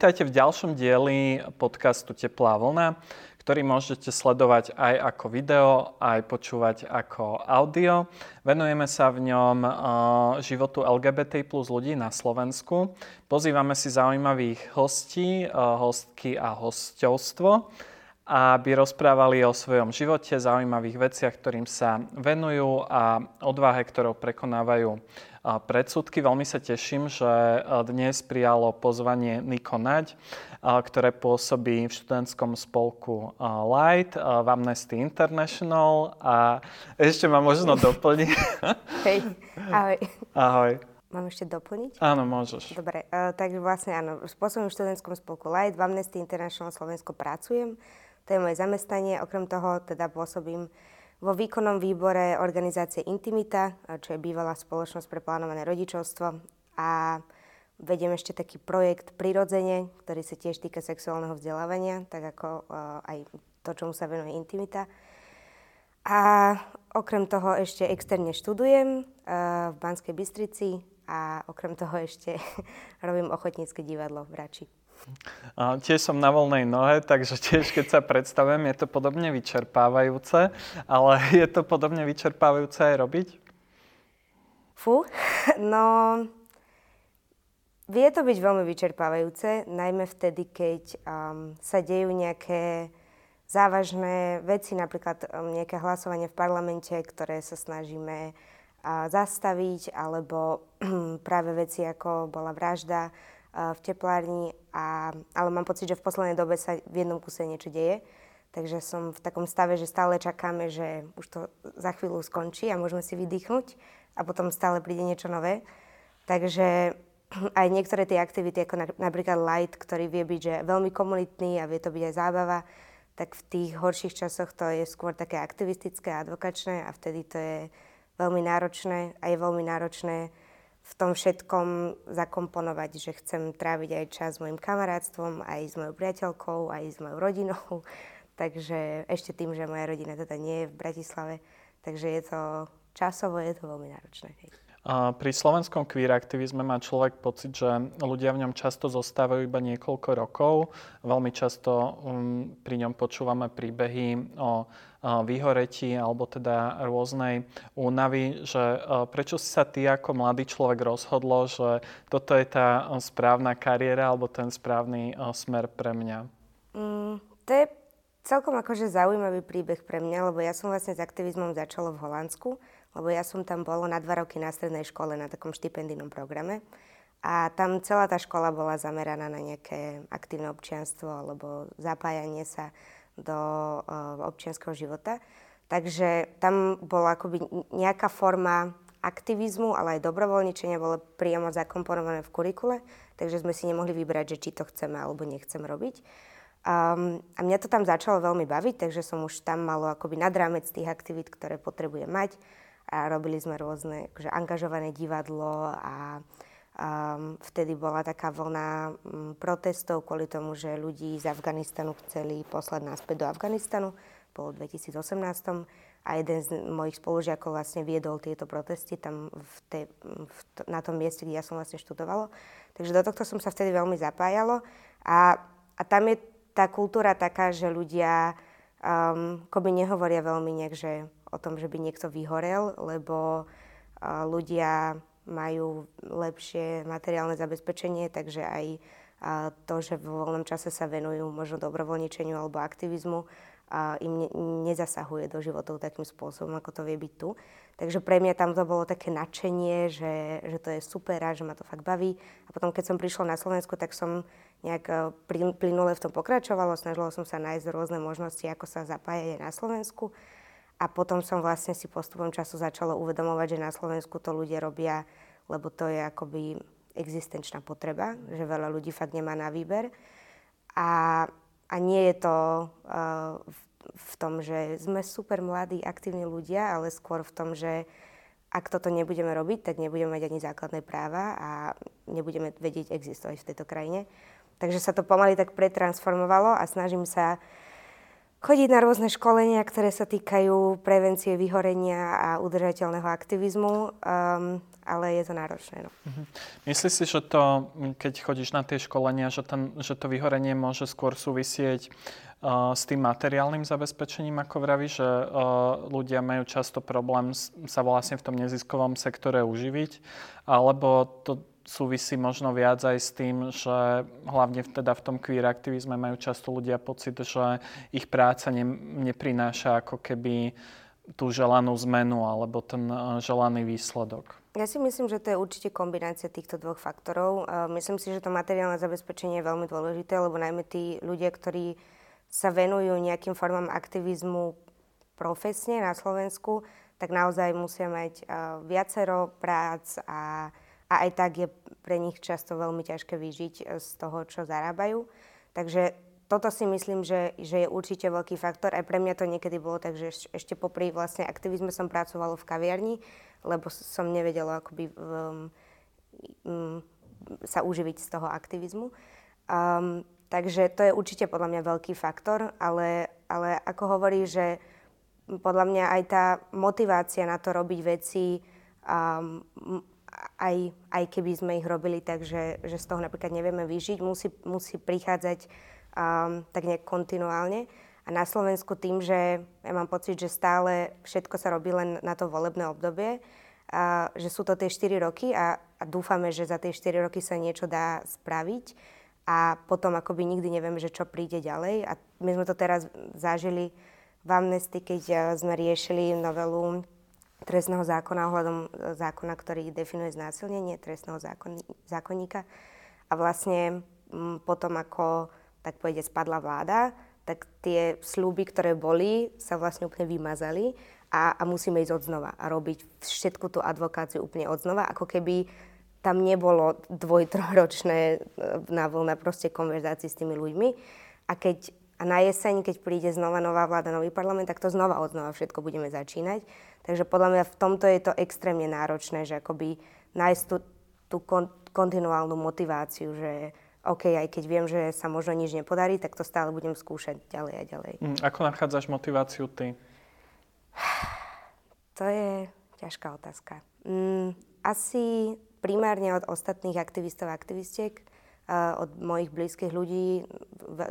Vítajte v ďalšom dieli podcastu Teplá vlna, ktorý môžete sledovať aj ako video, aj počúvať ako audio. Venujeme sa v ňom životu LGBTI+ ľudí na Slovensku. Pozývame si zaujímavých hostí, hostky a hostovstvo, aby rozprávali o svojom živote, zaujímavých veciach, ktorým sa venujú a odvahe, ktorou prekonávajú predsudky. Veľmi sa teším, že dnes prijalo pozvanie Niko Nagy, ktoré pôsobí v študentskom spolku LIGHT v Amnesty International a ešte ma možno doplniť. Hej, ahoj. Ahoj. Mám ešte doplniť? Áno, môžeš. Dobre, takže vlastne áno, pôsobím v študentskom spolku LIGHT, v Amnesty International Slovensko pracujem, to je moje zamestnanie, okrem toho teda pôsobím vo výkonnom výbore organizácie Intimita, čo je bývalá spoločnosť pre plánované rodičovstvo, a vediem ešte taký projekt Prirodzenie, ktorý sa tiež týka sexuálneho vzdelávania, tak ako aj to, čomu sa venuje Intimita. A okrem toho ešte externe študujem v Banskej Bystrici a okrem toho ešte robím ochotnícke divadlo v Ráči. Tiež som na voľnej nohe, takže tiež keď sa predstavujem, je to podobne vyčerpávajúce, ale je to podobne vyčerpávajúce aj robiť? Fú, no vie to byť veľmi vyčerpávajúce, najmä vtedy, keď sa dejú nejaké závažné veci, napríklad nejaké hlasovanie v parlamente, ktoré sa snažíme zastaviť, alebo práve veci ako bola vražda v teplárni, ale mám pocit, že v poslednej dobe sa v jednom kuse niečo deje. Takže som v takom stave, že stále čakáme, že už to za chvíľu skončí a môžeme si vydýchnuť a potom stále príde niečo nové. Takže aj niektoré tie aktivity, ako napríklad LIGHT, ktorý vie byť že veľmi komunitný a vie to byť aj zábava, tak v tých horších časoch to je skôr také aktivistické a advokačné a vtedy to je veľmi náročné a je veľmi náročné v tom všetkom zakomponovať, že chcem tráviť aj čas s mojim kamarátstvom, aj s mojou priateľkou, aj s mojou rodinou. Takže ešte tým, že moja rodina teda nie je v Bratislave, takže je to časovo, je to veľmi náročné. Pri slovenskom queer aktivizme má človek pocit, že ľudia v ňom často zostávajú iba niekoľko rokov. Veľmi často pri ňom počúvame príbehy o vyhoretí alebo teda rôznej únavy, že prečo si sa ty ako mladý človek rozhodlo, že toto je tá správna kariéra alebo ten správny smer pre mňa? To je celkom akože zaujímavý príbeh pre mňa, lebo ja som vlastne s aktivizmom začala v Holandsku, lebo ja som tam bola na 2 roky na strednej škole na takom štipendijnom programe a tam celá tá škola bola zameraná na nejaké aktívne občianstvo alebo zapájanie sa do občianskeho života. Takže tam bola akoby nejaká forma aktivizmu, ale aj dobrovoľničenia bolo priamo zakomponované v kurikule, takže sme si nemohli vybrať, že či to chceme alebo nechcem robiť. A mňa to tam začalo veľmi baviť, takže som už tam mala akoby nad rámec tých aktivít, ktoré potrebujem mať. A robili sme rôzne akože angažované divadlo a vtedy bola taká vlna protestov kvôli tomu, že ľudí z Afganistanu chceli poslať naspäť do Afganistanu. Bolo v 2018. A jeden z mojich spolužiakov vlastne viedol tieto protesty tam na tom mieste, kde ja som vlastne študovala. Takže do tohto som sa vtedy veľmi zapájalo. A tam je tá kultúra taká, že ľudia akoby nehovoria veľmi nejak, že o tom, že by niekto vyhorel, lebo ľudia majú lepšie materiálne zabezpečenie, takže aj to, že vo voľnom čase sa venujú možno dobrovoľničeniu alebo aktivizmu, im nezasahuje do životov takým spôsobom, ako to vie byť tu. Takže pre mňa tam to bolo také nadšenie, že to je super a že ma to fakt baví. A potom, keď som prišla na Slovensku, tak som nejak plynule v tom pokračovala, snažila som sa nájsť rôzne možnosti, ako sa zapájať aj na Slovensku. A potom som vlastne si postupom času začala uvedomovať, že na Slovensku to ľudia robia, lebo to je akoby existenčná potreba, že veľa ľudí fakt nemá na výber. A nie je to v tom, že sme super mladí, aktívni ľudia, ale skôr v tom, že ak toto nebudeme robiť, tak nebudeme mať ani základné práva a nebudeme vedieť existovať v tejto krajine. Takže sa to pomaly tak pretransformovalo a snažím sa chodiť na rôzne školenia, ktoré sa týkajú prevencie vyhorenia a udržateľného aktivizmu, ale je to náročné. No. Mhm. Myslíš si, že to, keď chodíš na tie školenia, že to vyhorenie môže skôr súvisieť s tým materiálnym zabezpečením, ako vravíš, že ľudia majú často problém sa vlastne v tom neziskovom sektore uživiť, alebo to súvisí možno viac aj s tým, že hlavne teda v tom queer aktivizme majú často ľudia pocit, že ich práca neprináša ako keby tú želanú zmenu alebo ten želaný výsledok. Ja si myslím, že to je určite kombinácia týchto dvoch faktorov. Myslím si, že to materiálne zabezpečenie je veľmi dôležité, lebo najmä tí ľudia, ktorí sa venujú nejakým formám aktivizmu profesne na Slovensku, tak naozaj musia mať viacero prác a aj tak je pre nich často veľmi ťažké vyžiť z toho, čo zarábajú. Takže toto si myslím, že je určite veľký faktor. Aj pre mňa to niekedy bolo tak, že ešte popri vlastne aktivizme som pracovala v kaviarni, lebo som nevedela akoby sa uživiť z toho aktivizmu. Takže to je určite podľa mňa veľký faktor, ale ako hovorí, že podľa mňa aj tá motivácia na to robiť veci, aj keby sme ich robili tak, že z toho napríklad nevieme vyžiť, musí prichádzať tak nejak kontinuálne. A na Slovensku tým, že ja mám pocit, že stále všetko sa robí len na to volebné obdobie, že sú to tie 4 roky a dúfame, že za tie 4 roky sa niečo dá spraviť. A potom akoby nikdy nevieme, že čo príde ďalej. A my sme to teraz zažili v Amnesty, keď sme riešili novelu trestného zákona ohľadom zákona, ktorý definuje znásilnenie trestného zákonníka. A vlastne potom, ako tak povede spadla vláda, tak tie sľuby, ktoré boli, sa vlastne úplne vymazali a musíme ísť odznova a robiť všetku tú advokáciu úplne odznova, ako keby tam nebolo dvoj-trojročné na voľná proste konverzácii s tými ľuďmi. A na jeseň, keď príde znova nová vláda, nový parlament, tak to znova odnova všetko budeme začínať. Takže podľa mňa v tomto je to extrémne náročné, že akoby nájsť tú kontinuálnu motiváciu, že OK, aj keď viem, že sa možno nič nepodarí, tak to stále budem skúšať ďalej a ďalej. Ako nachádzaš motiváciu ty? To je ťažká otázka. Asi primárne od ostatných aktivistov a aktivistiek, od mojich blízkych ľudí,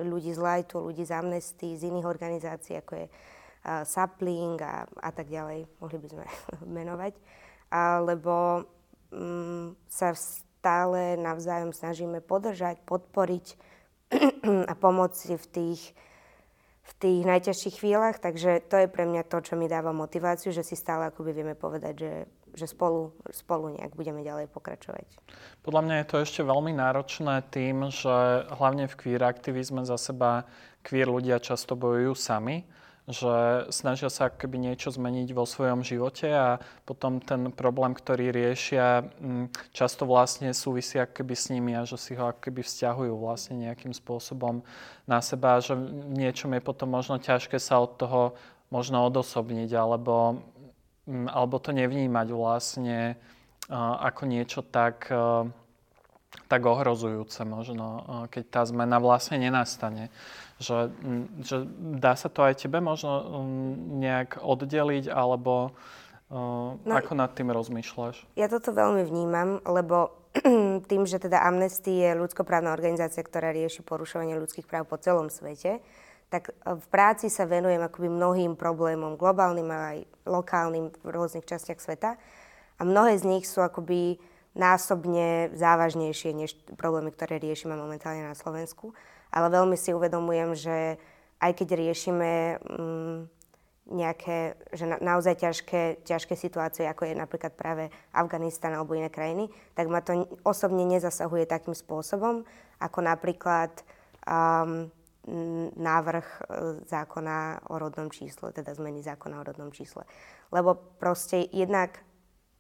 ľudí z LIGHTu, ľudí z Amnesty, z iných organizácií, ako je Sapling a tak ďalej, mohli by sme menovať, lebo sa stále navzájom snažíme podržať, podporiť a pomôcť v tých najťažších chvíľach, takže to je pre mňa to, čo mi dáva motiváciu, že si stále akoby vieme povedať, že spolu nejak budeme ďalej pokračovať. Podľa mňa je to ešte veľmi náročné tým, že hlavne v queer aktivizme za seba queer ľudia často bojujú sami, že snažia sa akoby niečo zmeniť vo svojom živote a potom ten problém, ktorý riešia, často vlastne súvisí akoby s nimi a že si ho akoby vzťahujú vlastne nejakým spôsobom na seba a že v niečom je potom možno ťažké sa od toho možno odosobniť alebo to nevnímať vlastne ako niečo tak ohrozujúce možno, keď tá zmena vlastne nenastane. Že dá sa to aj tebe možno nejak oddeliť, alebo ako nad tým rozmýšľaš? Ja toto veľmi vnímam, lebo tým, že teda Amnesty je ľudskoprávna organizácia, ktorá rieši porušovanie ľudských práv po celom svete, tak v práci sa venujem akoby mnohým problémom, globálnym a aj lokálnym v rôznych častiach sveta. A mnohé z nich sú akoby násobne závažnejšie než problémy, ktoré riešime momentálne na Slovensku. Ale veľmi si uvedomujem, že aj keď riešime nejaké že naozaj ťažké situácie, ako je napríklad práve Afganistan alebo iné krajiny, tak ma to osobne nezasahuje takým spôsobom, ako napríklad návrh zákona o rodnom čísle, teda zmeny zákona o rodnom čísle. Lebo proste jednak,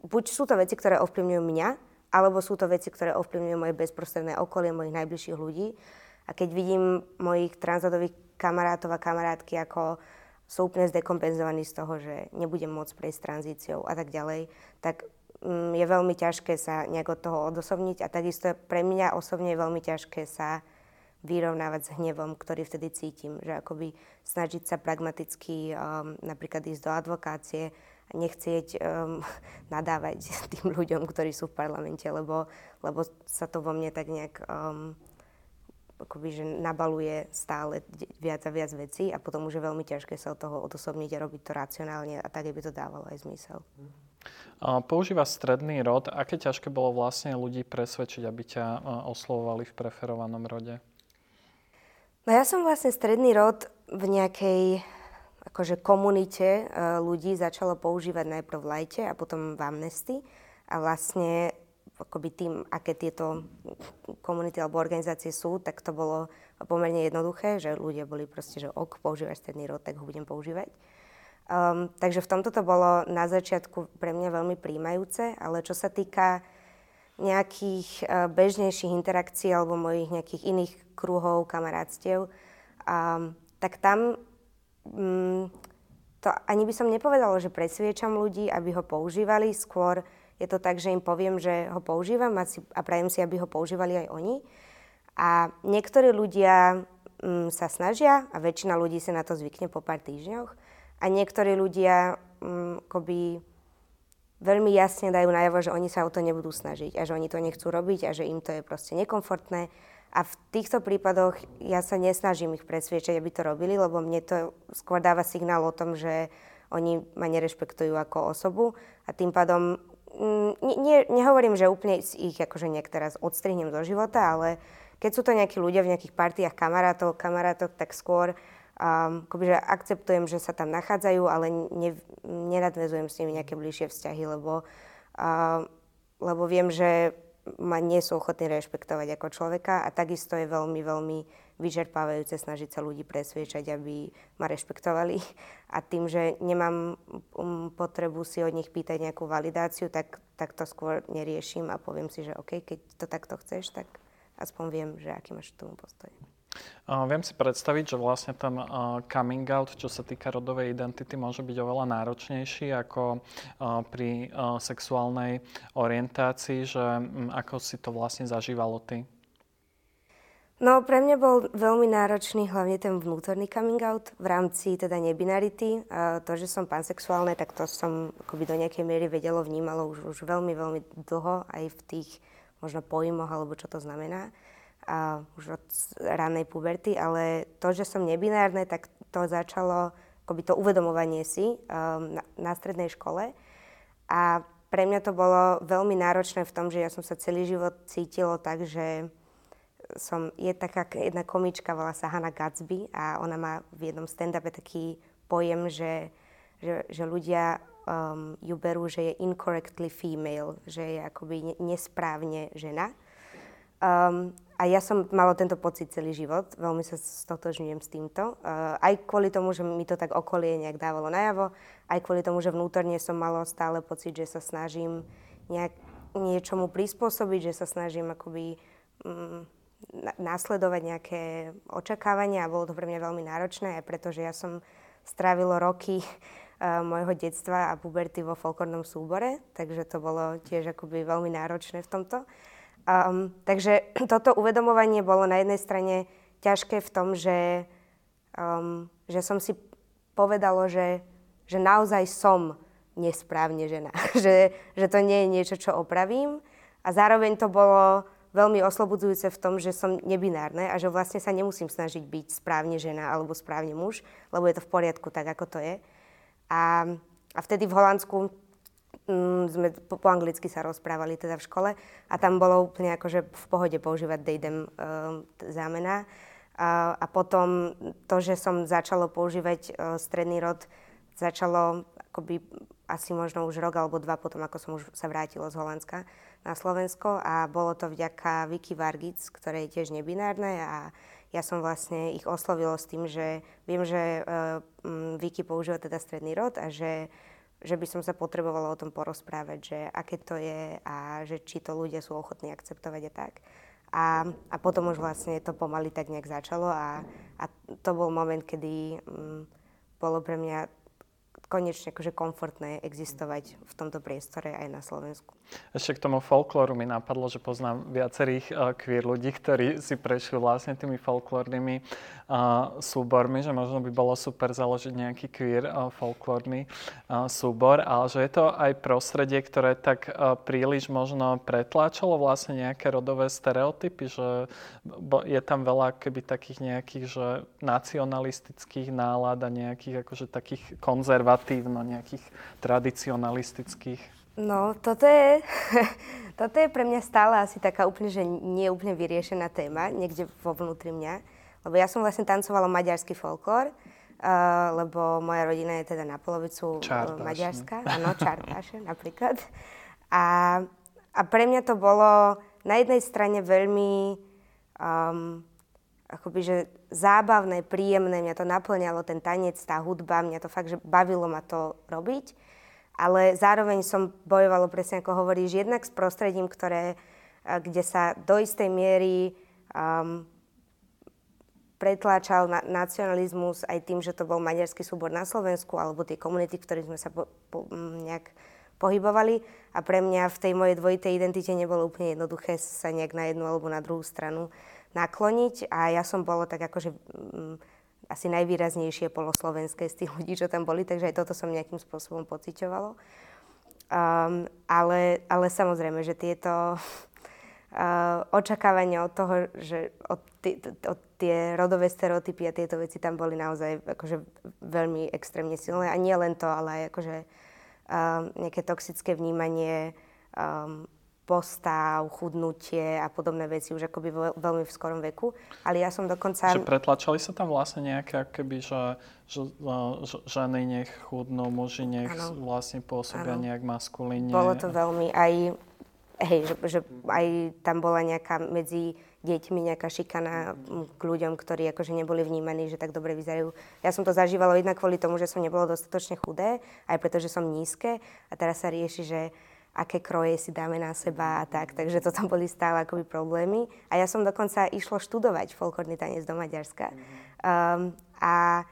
buď sú to veci, ktoré ovplyvňujú mňa, alebo sú to veci, ktoré ovplyvňujú moje bezprostredné okolie, mojich najbližších ľudí. A keď vidím mojich transrodových kamarátov a kamarátky, ako sú úplne zdekompenzovaní z toho, že nebudem môcť prejsť tranzíciou a tak ďalej, tak je veľmi ťažké sa nejak od toho odosobniť. A takisto pre mňa osobne je veľmi ťažké sa vyrovnávať s hnevom, ktorý vtedy cítim. Že akoby snažiť sa pragmaticky napríklad ísť do advokácie a nechcieť nadávať tým ľuďom, ktorí sú v parlamente, lebo sa to vo mne tak nejak akoby, že nabaluje stále viac a viac vecí a potom už je veľmi ťažké sa od toho odosobniť a robiť to racionálne a tak, aby to dávalo aj zmysel. Používa stredný rod. Aké ťažké bolo vlastne ľudí presvedčiť, aby ťa oslovovali v preferovanom rode? No ja som vlastne stredný rod v nejakej akože komunite ľudí začala používať najprv v LIGHTe a potom v Amnesty a vlastne akoby tým, aké tieto komunity alebo organizácie sú, tak to bolo pomerne jednoduché, že ľudia boli proste, že ok, používaš stredný rod, tak ho budem používať. Takže v tomto to bolo na začiatku pre mňa veľmi prijímajúce, ale čo sa týka nejakých bežnejších interakcií alebo mojich nejakých iných kruhov, kamarátstiev, tak tam to ani by som nepovedala, že presviečam ľudí, aby ho používali, skôr je to tak, že im poviem, že ho používam a prajem si, aby ho používali aj oni. A niektorí ľudia sa snažia a väčšina ľudí sa na to zvykne po pár týždňoch. A niektorí ľudia akoby veľmi jasne dajú najavo, že oni sa o to nebudú snažiť a že oni to nechcú robiť a že im to je proste nekomfortné. A v týchto prípadoch ja sa nesnažím ich presviečať, aby to robili, lebo mne to skôr dáva signál o tom, že oni ma nerešpektujú ako osobu a tým pádom nehovorím, že úplne ich akože nejak teraz odstrihnem do života, ale keď sú to nejakí ľudia v nejakých partiách kamarátok, tak skôr akoby, že akceptujem, že sa tam nachádzajú, ale nenadväzujem s nimi nejaké bližšie vzťahy, lebo viem, že ma nie sú ochotní rešpektovať ako človeka a takisto je veľmi, veľmi vyčerpávajúce snažiť sa ľudí presviečať, aby ma rešpektovali a tým, že nemám potrebu si od nich pýtať nejakú validáciu, tak to skôr neriešim a poviem si, že OK, keď to takto chceš, tak aspoň viem, že aký máš k tomu postoj. Viem si predstaviť, že vlastne ten coming out, čo sa týka rodovej identity, môže byť oveľa náročnejší ako pri sexuálnej orientácii, že ako si to vlastne zažívalo ty? No pre mňa bol veľmi náročný hlavne ten vnútorný coming out v rámci teda nebinarity. To, že som pansexuálna, tak to som akoby do nejakej miery vnímalo už veľmi, veľmi dlho aj v tých možno pojmoch alebo čo to znamená. A už od ranej puberty, ale to, že som nebinárne, tak to začalo akoby to uvedomovanie si na strednej škole. A pre mňa to bolo veľmi náročné v tom, že ja som sa celý život cítila tak, že je taká jedna komička, volá sa Hannah Gatsby a ona má v jednom stand-upe taký pojem, že ľudia ju berú, že je incorrectly female, že je akoby nesprávne žena. A ja som mala tento pocit celý život, veľmi sa stotožňujem s týmto. Aj kvôli tomu, že mi to tak okolie nejak dávalo najavo, aj kvôli tomu, že vnútorne som mala stále pocit, že sa snažím niečomu prispôsobiť, že sa snažím akoby nasledovať nejaké očakávania a bolo to pre mňa veľmi náročné, pretože ja som strávila roky mojho detstva a puberty vo folklórnom súbore, takže to bolo tiež akoby veľmi náročné v tomto. Takže toto uvedomovanie bolo na jednej strane ťažké v tom, že som si povedala, že naozaj som nesprávne žena, že to nie je niečo, čo opravím. A zároveň to bolo veľmi oslobodzujúce v tom, že som nebinárna a že vlastne sa nemusím snažiť byť správne žena alebo správne muž, lebo je to v poriadku tak, ako to je. A vtedy v Holandsku sme po anglicky sa rozprávali teda v škole a tam bolo úplne akože v pohode používať they them zámena. A potom to, že som začala používať stredný rod, začalo akoby asi možno už rok alebo dva potom, ako som už sa vrátila z Holandska na Slovensko a bolo to vďaka Viki Vargic, ktoré je tiež nebinárne a ja som vlastne ich oslovila s tým, že viem, že Viki používa teda stredný rod a že by som sa potrebovala o tom porozprávať, že aké to je a že či to ľudia sú ochotní akceptovať a tak. A potom už vlastne to pomaly tak nejak začalo a to bol moment, kedy bolo pre mňa konečne akože komfortné existovať v tomto priestore aj na Slovensku. Ešte k tomu folklóru mi napadlo, že poznám viacerých queer ľudí, ktorí si prešli vlastne tými folklórnymi súbormi, že možno by bolo super založiť nejaký queer folklórny súbor, ale že je to aj prostredie, ktoré tak príliš možno pretláčalo vlastne nejaké rodové stereotypy, že je tam veľa keby takých nejakých, že nacionalistických nálad a nejakých akože takých konzervatívnych nejakých tradicionalistických? No, toto je pre mňa stále asi taká úplne, že nie úplne vyriešená téma, niekde vo vnútri mňa. Lebo ja som vlastne tancovala maďarský folklór, lebo moja rodina je teda na polovicu maďarská. Áno, Čartáše napríklad. A pre mňa to bolo na jednej strane veľmi akoby, že zábavné, príjemné, mňa to naplňalo, ten tanec, tá hudba, mňa to fakt, že bavilo ma to robiť. Ale zároveň som bojovala, presne ako hovoríš, jednak s prostredím, kde sa do istej miery pretláčal nacionalizmus aj tým, že to bol maďarský súbor na Slovensku, alebo tie komunity, v ktorých sme sa nejak pohybovali. A pre mňa v tej mojej dvojitej identite nebolo úplne jednoduché sa nejak na jednu alebo na druhú stranu nakloniť a ja som bola tak akože asi najvýraznejšie poloslovenské z tých ľudí, čo tam boli, takže aj toto som nejakým spôsobom pociťovalo. Ale samozrejme, že tieto očakávania od toho, že od tie rodové stereotypy a tieto veci tam boli naozaj akože veľmi extrémne silné a nie len to, ale aj akože nejaké toxické vnímanie postav, chudnutie a podobné veci už akoby veľmi v skorom veku. Ale ja som dokonca... Že pretlačali sa tam vlastne nejaké, akoby, že ženy nech chudnú, muži nech vlastne pôsobia nejak maskulíne. Bolo to veľmi aj... Hej, že aj tam bola nejaká medzi deťmi nejaká šikana k ľuďom, ktorí akože neboli vnímaní, že tak dobre vyzerajú. Ja som to zažívala jednak kvôli tomu, že som nebolo dostatočne chudé, aj preto, že som nízke a teraz sa rieši, že aké kroje si dáme na seba a tak. Takže to tam boli stále akoby problémy. A ja som dokonca išla študovať folklórny tanec do Maďarska. A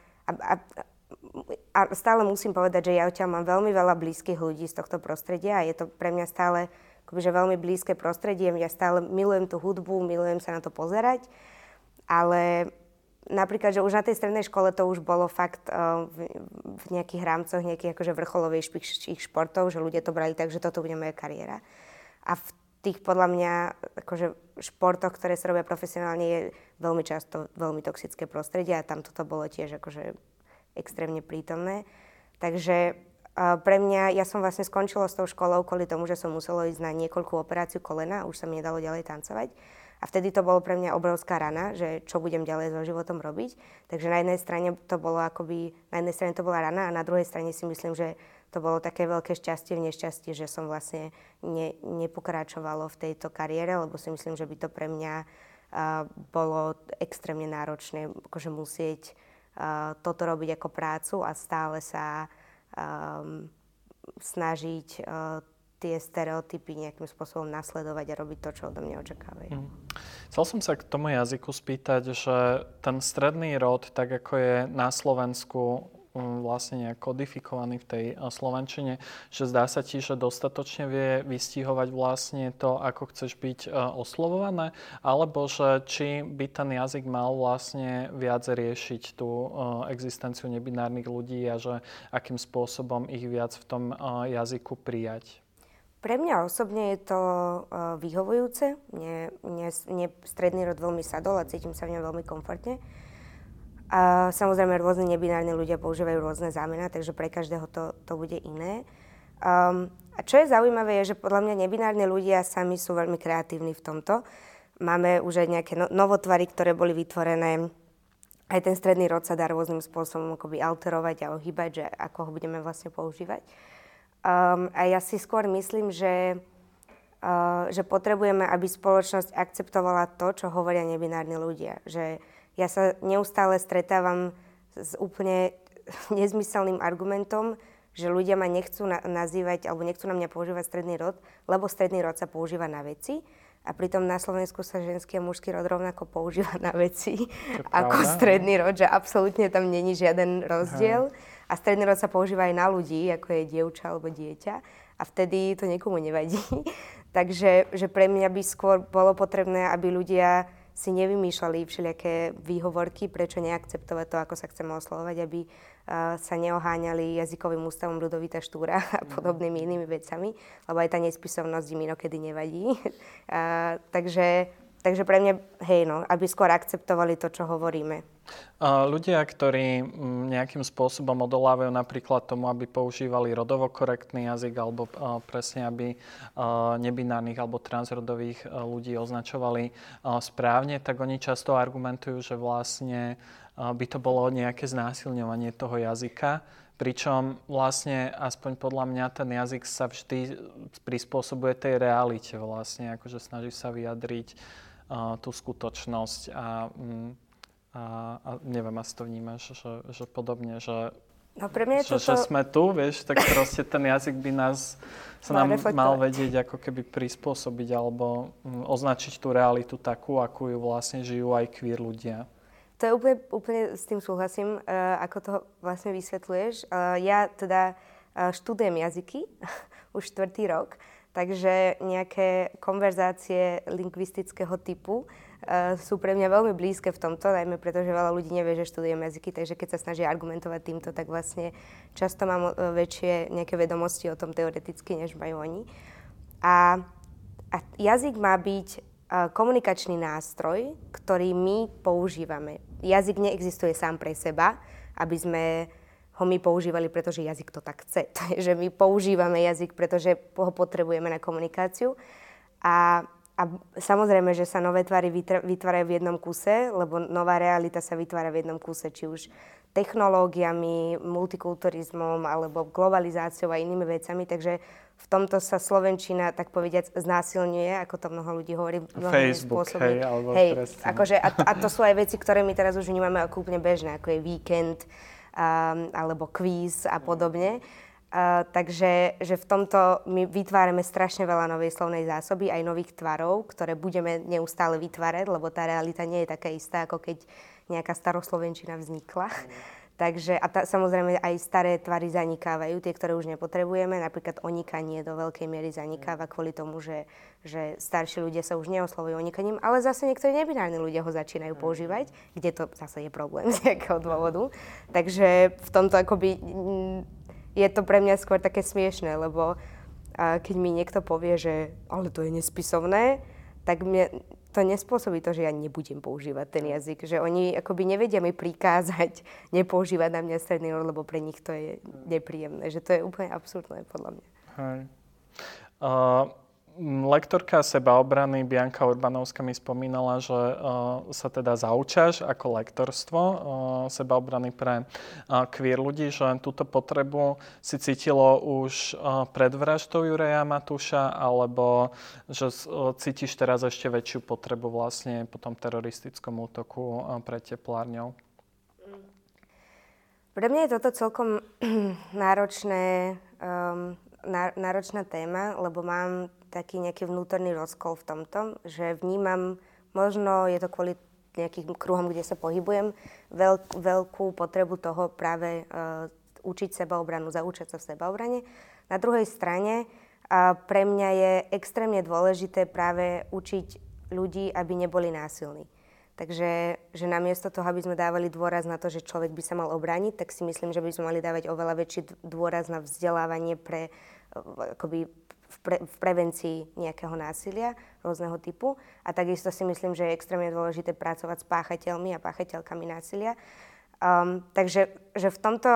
stále musím povedať, že ja odtiaľ mám veľmi veľa blízkych ľudí z tohto prostredia a je to pre mňa stále akobyže veľmi blízke prostredie. Ja stále milujem tú hudbu, milujem sa na to pozerať. Ale napríklad, že už na tej strednej škole to už bolo fakt v nejakých rámcoch nejakých akože vrcholovejších športov, že ľudia to brali tak, že toto bude moja kariéra. A v tých podľa mňa akože športoch, ktoré sa robia profesionálne, je veľmi často veľmi toxické prostredie a tam toto bolo tiež akože extrémne prítomné. Takže pre mňa, ja som vlastne skončila s tou školou kvôli tomu, že som musela ísť na niekoľkú operáciu kolena, už sa mi nedalo ďalej tancovať. A vtedy to bolo pre mňa obrovská rana, že čo budem ďalej so životom robiť. Takže na jednej strane to bolo akoby, na jednej strane to bola rana a na druhej strane si myslím, že to bolo také veľké šťastie v nešťastí, že som vlastne nepokračovalo v tejto kariére, lebo si myslím, že by to pre mňa bolo extrémne náročné, akože musieť toto robiť ako prácu a stále sa snažiť tie stereotypy nejakým spôsobom nasledovať a robiť to, čo odo mňa očakávajú. Chcel som sa k tomu jazyku spýtať, že ten stredný rod, tak ako je na Slovensku vlastne nejak kodifikovaný v tej slovenčine, že zdá sa ti, že dostatočne vie vystihovať vlastne to, ako chceš byť oslovované, alebo že či by ten jazyk mal vlastne viac riešiť tú existenciu nebinárnych ľudí a že akým spôsobom ich viac v tom jazyku prijať? Pre mňa osobne je to vyhovujúce. Mne stredný rod veľmi sadol a cítim sa v ňom veľmi komfortne. Samozrejme, rôzne nebinárne ľudia používajú rôzne zámená, takže pre každého to bude iné. A čo je zaujímavé, je, že podľa mňa nebinárne ľudia sami sú veľmi kreatívni v tomto. Máme už aj nejaké novotvary, ktoré boli vytvorené. Aj ten stredný rod sa dá rôznym spôsobom akoby alterovať a ohýbať, že ako ho budeme vlastne používať. A ja si skôr myslím, že potrebujeme, aby spoločnosť akceptovala to, čo hovoria nebinárni ľudia. Že ja sa neustále stretávam s úplne nezmyselným argumentom, že ľudia ma nechcú nazývať alebo nechcú na mňa používať stredný rod, lebo stredný rod sa používa na veci. A pritom na Slovensku sa ženský a mužský rod rovnako používa na veci ako stredný rod, že absolútne tam není žiaden rozdiel. Aha. A stredný rod sa používa aj na ľudí, ako je dievča alebo dieťa. A vtedy to nikomu nevadí. Takže že pre mňa by skôr bolo potrebné, aby ľudia si nevymýšľali všelijaké výhovorky, prečo neakceptovať to, ako sa chceme oslovovať, aby sa neoháňali jazykovým ústavom Ľudovita Štúra a podobnými inými vecami, lebo aj tá nespisovnosť im inokedy nevadí. Takže pre mňa, aby skôr akceptovali to, čo hovoríme. Ľudia, ktorí nejakým spôsobom odolávajú napríklad tomu, aby používali rodovo korektný jazyk alebo presne, aby nebinárnych alebo transrodových ľudí označovali správne, tak oni často argumentujú, že vlastne by to bolo nejaké znásilňovanie toho jazyka. Pričom vlastne, aspoň podľa mňa, ten jazyk sa vždy prispôsobuje tej realite vlastne, akože snaží sa vyjadriť tú skutočnosť a neviem, asi to vnímaš, že podobne, že, no pre mňa že sme tu, vieš, tak proste ten jazyk by nám mal vedieť ako keby prispôsobiť alebo označiť tú realitu takú, akú ju vlastne žijú aj queer ľudia. To je úplne s tým súhlasím, ako to vlastne vysvetľuješ. Ja teda študujem jazyky už 4. rok, takže nejaké konverzácie lingvistického typu sú pre mňa veľmi blízke v tomto, najmä pretože veľa ľudí nevie, že študujem jazyky, takže keď sa snažia argumentovať týmto, tak vlastne často mám väčšie nejaké vedomosti o tom teoreticky, než majú oni. A jazyk má byť komunikačný nástroj, ktorý my používame. Jazyk neexistuje sám pre seba, aby sme ho my používali, pretože jazyk to tak chce. Že my používame jazyk, pretože ho potrebujeme na komunikáciu. A samozrejme, že sa nové tvary vytvárajú v jednom kuse, lebo nová realita sa vytvára v jednom kuse, či už technológiami, multikulturizmom alebo globalizáciou a inými vecami. Takže v tomto sa slovenčina, tak povediať, znásilňuje, ako to mnoho ľudí hovorí. Facebook, alebo presne. Akože, a to sú aj veci, ktoré my teraz už vnímame ako úplne bežné, ako je víkend alebo kvíz a podobne. Takže že v tomto my vytvárame strašne veľa novej slovnej zásoby, aj nových tvarov, ktoré budeme neustále vytvárať, lebo tá realita nie je taká istá, ako keď nejaká staroslovenčina vznikla. Takže, samozrejme aj staré tvary zanikávajú, tie, ktoré už nepotrebujeme. Napríklad onikanie do veľkej miery zanikáva kvôli tomu, že starší ľudia sa už neoslovujú onikaním, ale zase niektorí nebinárni ľudia ho začínajú používať, kde to zase je problém z nejakého dôvodu. Takže v tomto akoby je to pre mňa skôr také smiešné, lebo keď mi niekto povie, že ale to je nespisovné, tak mne to nespôsobí to, že ja nebudem používať ten jazyk. Že oni akoby nevedia mi prikázať nepoužívať na mňa stredný rod, lebo pre nich to je nepríjemné. Že to je úplne absurdné, podľa mňa. Hej. Lektorka sebaobrany Bianka Urbanovská mi spomínala, že sa teda zaučaš ako lektorstvo sebaobrany pre queer ľudí, že túto potrebu si cítilo už pred vraždou Juraja Matúša, alebo že cítiš teraz ešte väčšiu potrebu vlastne po tom teroristickom útoku pred teplárňou? Pre mňa je toto celkom náročné, náročná téma, lebo mám taký nejaký vnútorný rozkol v tomto, že vnímam, možno je to kvôli nejakým kruhom, kde sa pohybujem, veľkú potrebu toho práve učiť sebaobranu, zaučať sa v sebaobrane. Na druhej strane pre mňa je extrémne dôležité práve učiť ľudí, aby neboli násilní. Takže že namiesto toho, aby sme dávali dôraz na to, že človek by sa mal obrániť, tak si myslím, že by sme mali dávať oveľa väčší dôraz na vzdelávanie pre akoby v prevencii nejakého násilia rôzneho typu. A takisto si myslím, že je extrémne dôležité pracovať s páchateľmi a páchateľkami násilia. Takže že v tomto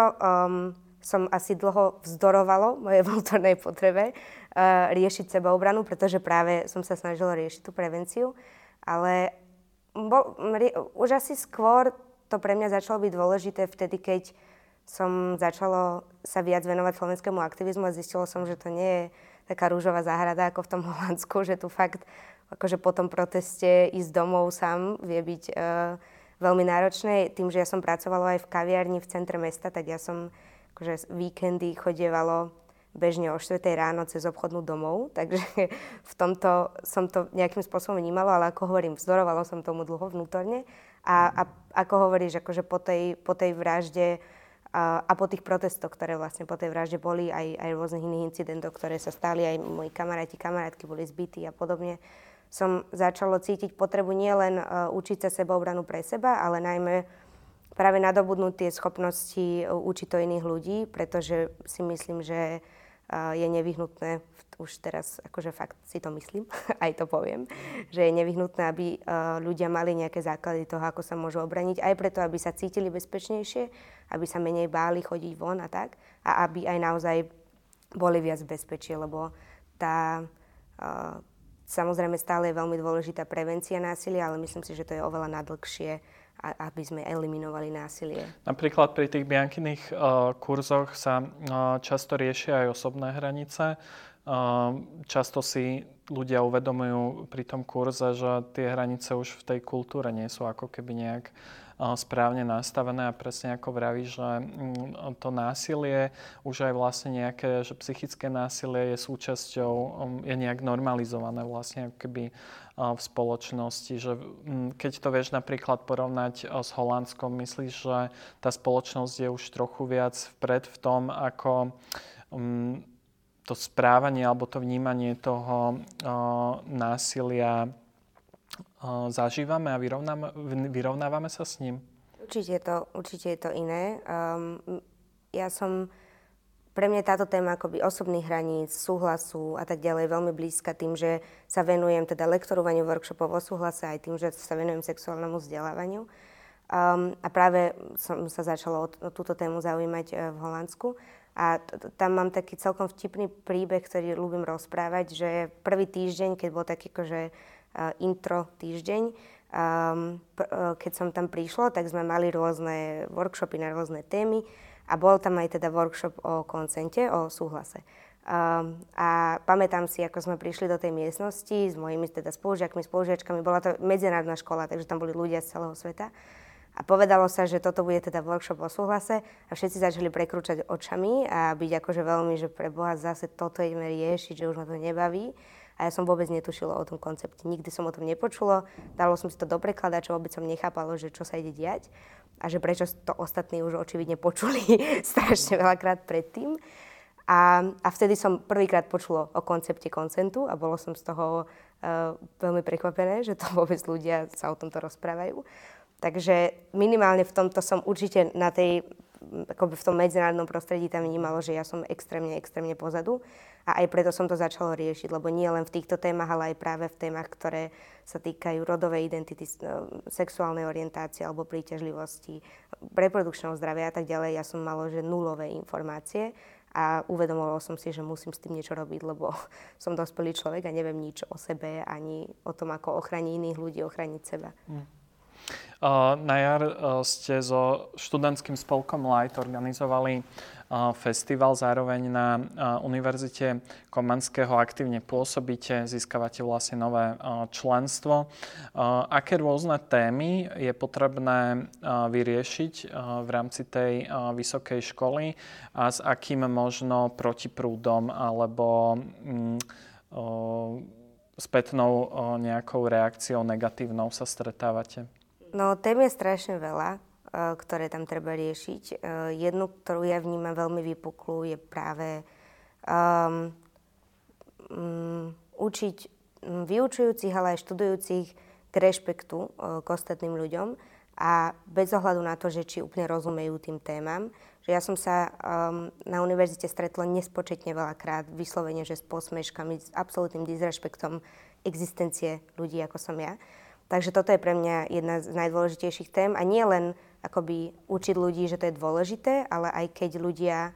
som asi dlho vzdorovalo mojej vnútornej potrebe riešiť sebaobranu, pretože práve som sa snažila riešiť tú prevenciu. Ale už asi skôr to pre mňa začalo byť dôležité vtedy, keď som začala sa viac venovať slovenskému aktivizmu a zistila som, že to nie je taká rúžová záhrada ako v tom Holandsku, že tu fakt akože po tom proteste ísť domov sám vie byť veľmi náročné. Tým, že ja som pracovala aj v kaviarni v centre mesta, tak ja som akože víkendy chodievalo bežne o 4 ráno cez obchodnú domov, takže v tomto som to nejakým spôsobom vnímala, ale ako hovorím, vzdorovalo som tomu dlho vnútorne. A ako hovoríš, akože po tej vražde A po tých protestoch, ktoré vlastne po tej vražde boli, aj rôznych iných incidentov, ktoré sa stali, aj moji kamaráti, kamarátky boli zbití a podobne, som začala cítiť potrebu nielen učiť sa sebaobranu pre seba, ale najmä práve nadobudnúť tie schopnosti učiť to iných ľudí, pretože si myslím, že je nevyhnutné, už teraz akože fakt si to myslím, aj to poviem, že je nevyhnutné, aby ľudia mali nejaké základy toho, ako sa môžu obraniť, aj preto, aby sa cítili bezpečnejšie, aby sa menej báli chodiť von a tak, a aby aj naozaj boli viac v bezpečí, lebo tá, samozrejme stále je veľmi dôležitá prevencia násilia, ale myslím si, že to je oveľa nadlhšie, aby sme eliminovali násilie. Napríklad pri tých Biankyných kurzoch sa často riešia aj osobné hranice. Často si ľudia uvedomujú pri tom kurze, že tie hranice už v tej kultúre nie sú ako keby nejak správne nastavené a presne ako vravíš, že to násilie, už aj vlastne nejaké, že psychické násilie je súčasťou, je nejak normalizované vlastne ako keby v spoločnosti, že keď to vieš napríklad porovnať s Holandskom, myslíš, že tá spoločnosť je už trochu viac vpred v tom, ako to správanie alebo to vnímanie toho násilia zažívame a vyrovnávame sa s ním? Určite je to iné. Pre mňa táto téma akoby osobných hraníc, súhlasu a tak ďalej veľmi blízka tým, že sa venujem teda lektorovaniu workshopov o súhlase aj tým, že sa venujem sexuálnemu vzdelávaniu. A práve som sa začala o túto tému zaujímať v Holandsku. A tam mám taký celkom vtipný príbeh, ktorý ľúbim rozprávať, že prvý týždeň, keď bol taký akože intro týždeň, keď som tam prišla, tak sme mali rôzne workshopy na rôzne témy. A bol tam aj teda workshop o konsente, o súhlase. A pamätám si, ako sme prišli do tej miestnosti s mojimi teda spolužiakmi, spolužiačkami. Bola to medzinárodná škola, takže tam boli ľudia z celého sveta. A povedalo sa, že toto bude teda workshop o súhlase. A všetci začali prekrúčať očami a byť akože veľmi, že pre Boha zase toto ideme riešiť, že už ma to nebaví. A ja som vôbec netušila o tom koncepte. Nikdy som o tom nepočula. Dalo som si to do prekladača, vôbec som nechápala, že čo sa ide diať. A že prečo to ostatní už očividne počuli strašne veľakrát predtým. A vtedy som prvýkrát počula o koncepte konsentu a bolo som z toho veľmi prekvapené, že to vôbec ľudia sa o tomto rozprávajú. Takže minimálne v tomto som určite na tej, akoby v tom medzinárodnom prostredí tam vnímalo, že ja som extrémne pozadu. A aj preto som to začala riešiť, lebo nie len v týchto témach, ale aj práve v témach, ktoré sa týkajú rodovej identity, sexuálnej orientácie alebo príťažlivosti, reprodukčného zdravia a tak ďalej. Ja som mala, že nulové informácie a uvedomovala som si, že musím s tým niečo robiť, lebo som dospelý človek a neviem nič o sebe ani o tom, ako ochrániť iných ľudí, ochrániť seba. Na jar ste so študentským spolkom LIGHT organizovali festival, zároveň na Univerzite Komenského aktívne pôsobíte, získavate vlastne nové členstvo. Aké rôzne témy je potrebné vyriešiť v rámci tej vysokej školy a s akým možno protiprúdom alebo spätnou nejakou reakciou negatívnou sa stretávate? No, tém je strašne veľa, ktoré tam treba riešiť. Jednu, ktorú ja vnímam veľmi vypuklú, je práve učiť vyučujúcich, ale aj študujúcich k rešpektu k ostatným ľuďom a bez ohľadu na to, že či úplne rozumejú tým témam. Že ja som sa na univerzite stretla nespočetne veľakrát, vyslovene, že s posmeškami, s absolútnym disrešpektom existencie ľudí, ako som ja. Takže toto je pre mňa jedna z najdôležitejších tém a nie len akoby učiť ľudí, že to je dôležité, ale aj keď ľudia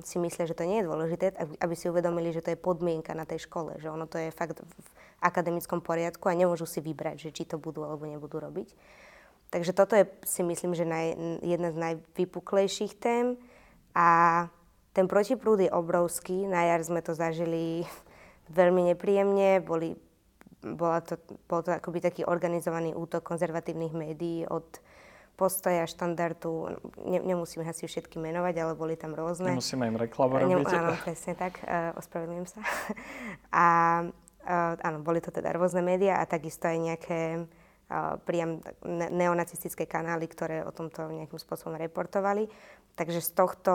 si myslia, že to nie je dôležité, aby si uvedomili, že to je podmienka na tej škole, že ono to je fakt v akademickom poriadku a nemôžu si vybrať, že či to budú alebo nebudú robiť. Takže toto je si myslím, že jedna z najvypuklejších tém a ten protiprúd je obrovský. Na jar sme to zažili veľmi nepríjemne, bol to akoby taký organizovaný útok konzervatívnych médií od Postoja, Štandardu, nemusíme asi všetky menovať, ale boli tam rôzne. Nemusíme im reklamu robiť. Áno, presne tak, ospravedlňujem sa. A áno, boli to teda rôzne médiá a takisto aj nejaké priam neonacistické kanály, ktoré o tomto nejakým spôsobom reportovali. Takže z tohto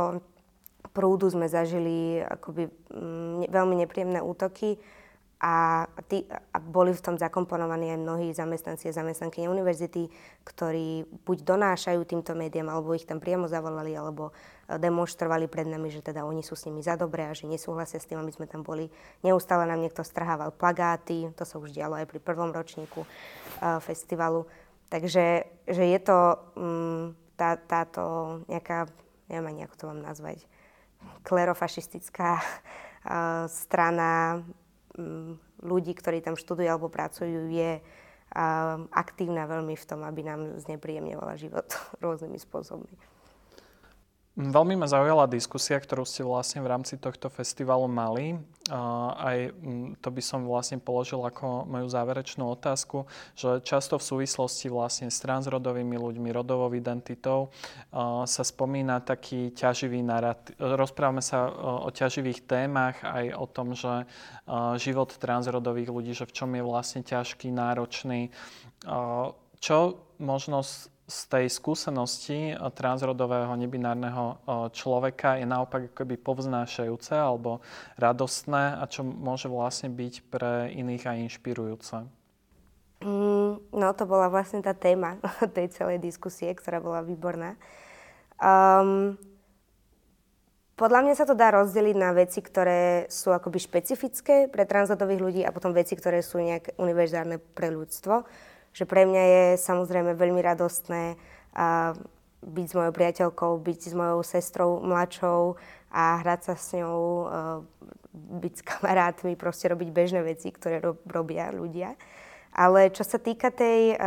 prúdu sme zažili akoby veľmi nepríjemné útoky a boli v tom zakomponovaní aj mnohí zamestnanci a zamestnanky univerzity, ktorí buď donášajú týmto médiám, alebo ich tam priamo zavolali, alebo demonštrovali pred nami, že teda oni sú s nimi za dobré a že nesúhlasia s tým, aby sme tam boli. Neustále nám niekto strhával plagáty, to sa už dialo aj pri prvom ročníku festivalu. Takže že je to táto nejaká, neviem ani ako to mám nazvať, klerofašistická strana ľudí, ktorí tam študujú alebo pracujú, je aktívna veľmi v tom, aby nám znepríjemňovala život rôznymi spôsobmi. Veľmi ma zaujala diskusia, ktorú ste vlastne v rámci tohto festivalu mali. Aj to by som vlastne položil ako moju záverečnú otázku, že často v súvislosti vlastne s transrodovými ľuďmi, rodovou identitou sa spomína taký ťaživý narratív. Rozprávame sa o ťaživých témach, aj o tom, že život transrodových ľudí, že v čom je vlastne ťažký, náročný. Čo možno z tej skúsenosti transrodového nebinárneho človeka je naopak akoby povznášajúce alebo radostné a čo môže vlastne byť pre iných aj inšpirujúce? No to bola vlastne tá téma tej celej diskusie, ktorá bola výborná. Podľa mňa sa to dá rozdeliť na veci, ktoré sú akoby špecifické pre transrodových ľudí a potom veci, ktoré sú nejak univerzálne pre ľudstvo. Že pre mňa je samozrejme veľmi radostné byť s mojou priateľkou, byť s mojou sestrou mladšou a hrať sa s ňou, byť s kamarátmi, proste robiť bežné veci, ktoré robia ľudia. Ale čo sa týka tej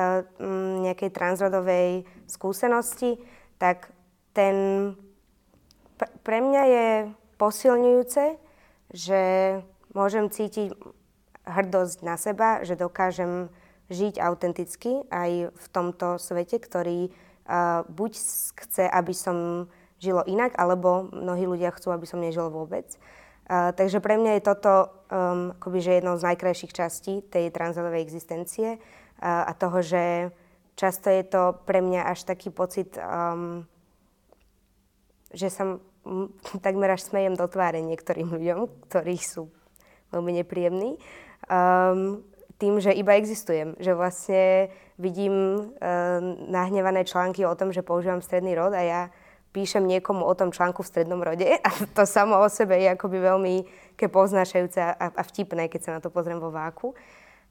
nejakej transrodovej skúsenosti, tak pre mňa je posilňujúce, že môžem cítiť hrdosť na seba, že dokážem žiť autenticky aj v tomto svete, ktorý buď chce, aby som žilo inak, alebo mnohí ľudia chcú, aby som nežil vôbec. Takže pre mňa je toto akoby, že jednou z najkrajších častí tej transrodovej existencie a toho, že často je to pre mňa až taký pocit, že sa takmer až smejem do tváre niektorým ľuďom, ktorí sú veľmi nepríjemní. Tým, že iba existujem, že vlastne vidím nahnevané články o tom, že používam stredný rod a ja píšem niekomu o tom článku v strednom rode a to samo o sebe je akoby veľmi povznášajúce a vtipné, keď sa na to pozriem vo váku.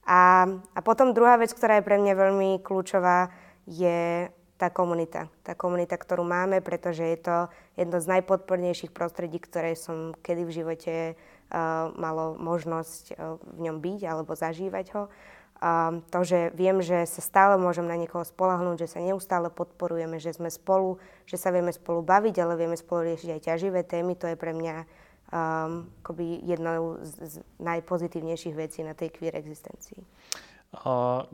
A potom druhá vec, ktorá je pre mňa veľmi kľúčová, je tá komunita, ktorú máme, pretože je to jedno z najpodpornejších prostredí, ktoré som kedy v živote malo možnosť v ňom byť alebo zažívať ho. To, že viem, že sa stále môžem na niekoho spoľahnúť, že sa neustále podporujeme, že sme spolu, že sa vieme spolu baviť, ale vieme spolu riešiť aj ťaživé témy, to je pre mňa akoby jednou z najpozitívnejších vecí na tej queer existencii.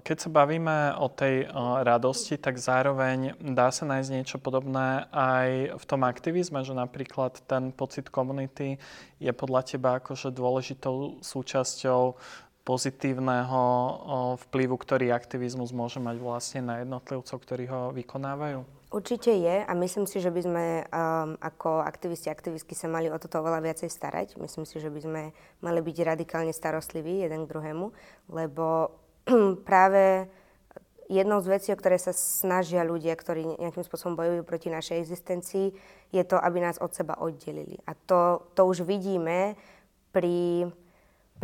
Keď sa bavíme o tej radosti, tak zároveň dá sa nájsť niečo podobné aj v tom aktivizme, že napríklad ten pocit komunity je podľa teba akože dôležitou súčasťou pozitívneho vplyvu, ktorý aktivizmus môže mať vlastne na jednotlivcov, ktorí ho vykonávajú? Určite je a myslím si, že by sme ako aktivisti a aktivistky sa mali o toto oveľa viacej starať. Myslím si, že by sme mali byť radikálne starostliví jeden k druhému, lebo práve jednou z vecí, o ktoré sa snažia ľudia, ktorí nejakým spôsobom bojujú proti našej existencii, je to, aby nás od seba oddelili. A to už vidíme pri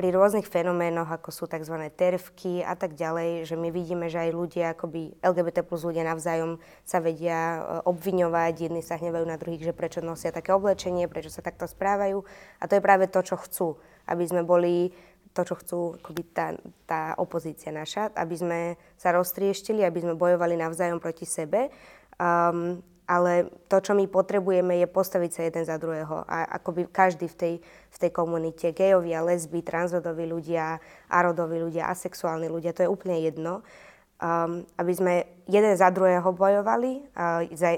rôznych fenoménoch, ako sú tzv. Tervky a tak ďalej, že my vidíme, že aj ľudia, akoby LGBT plus ľudia navzájom sa vedia obviňovať, jedni sa hnevajú na druhých, že prečo nosia také oblečenie, prečo sa takto správajú. A to je práve to, čo chcú, aby sme boli to, čo chcú akoby tá opozícia naša, aby sme sa roztrieštili, aby sme bojovali navzájom proti sebe. Ale to, čo my potrebujeme, je postaviť sa jeden za druhého. A akoby každý v tej komunite, gejovia, lesby, transrodoví ľudia, arodoví ľudia, asexuálni ľudia, to je úplne jedno. Aby sme jeden za druhého bojovali,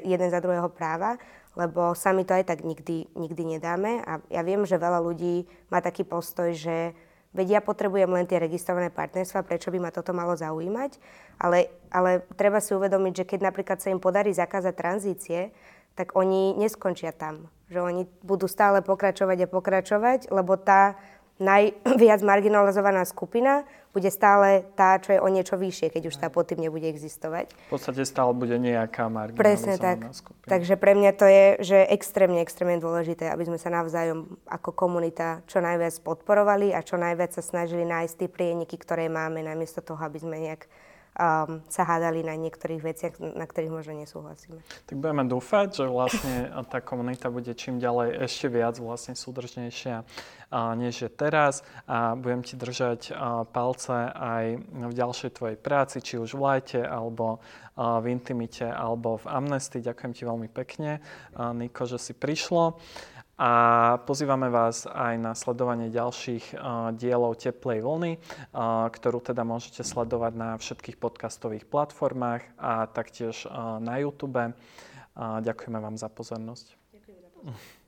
jeden za druhého práva, lebo sami to aj tak nikdy nedáme. A ja viem, že veľa ľudí má taký postoj, že veď ja potrebujem len tie registrované partnerstva, prečo by ma toto malo zaujímať, ale treba si uvedomiť, že keď napríklad sa im podarí zakázať tranzície, tak oni neskončia tam. Že oni budú stále pokračovať, lebo tá najviac marginalizovaná skupina bude stále tá, čo je o niečo vyššie, keď už tá pod tým nebude existovať. V podstate stále bude nejaká marginalizovaná skupina. Takže pre mňa to je, že extrémne dôležité, aby sme sa navzájom ako komunita čo najviac podporovali a čo najviac sa snažili nájsť tie prieniky, ktoré máme, namiesto toho, aby sme nejak sa hádali na niektorých veciach, na ktorých možno nesúhlasíme. Tak budeme dúfať, že vlastne tá komunita bude čím ďalej ešte viac vlastne súdržnejšia, než je teraz, a budem ti držať palce aj v ďalšej tvojej práci, či už v Lajte, alebo v Intimite, alebo v Amnesty. Ďakujem ti veľmi pekne, Niko, že si prišlo. A pozývame vás aj na sledovanie ďalších dielov Teplej vlny, ktorú teda môžete sledovať na všetkých podcastových platformách a taktiež na YouTube. Ďakujeme vám za pozornosť. Ďakujem za pozornosť.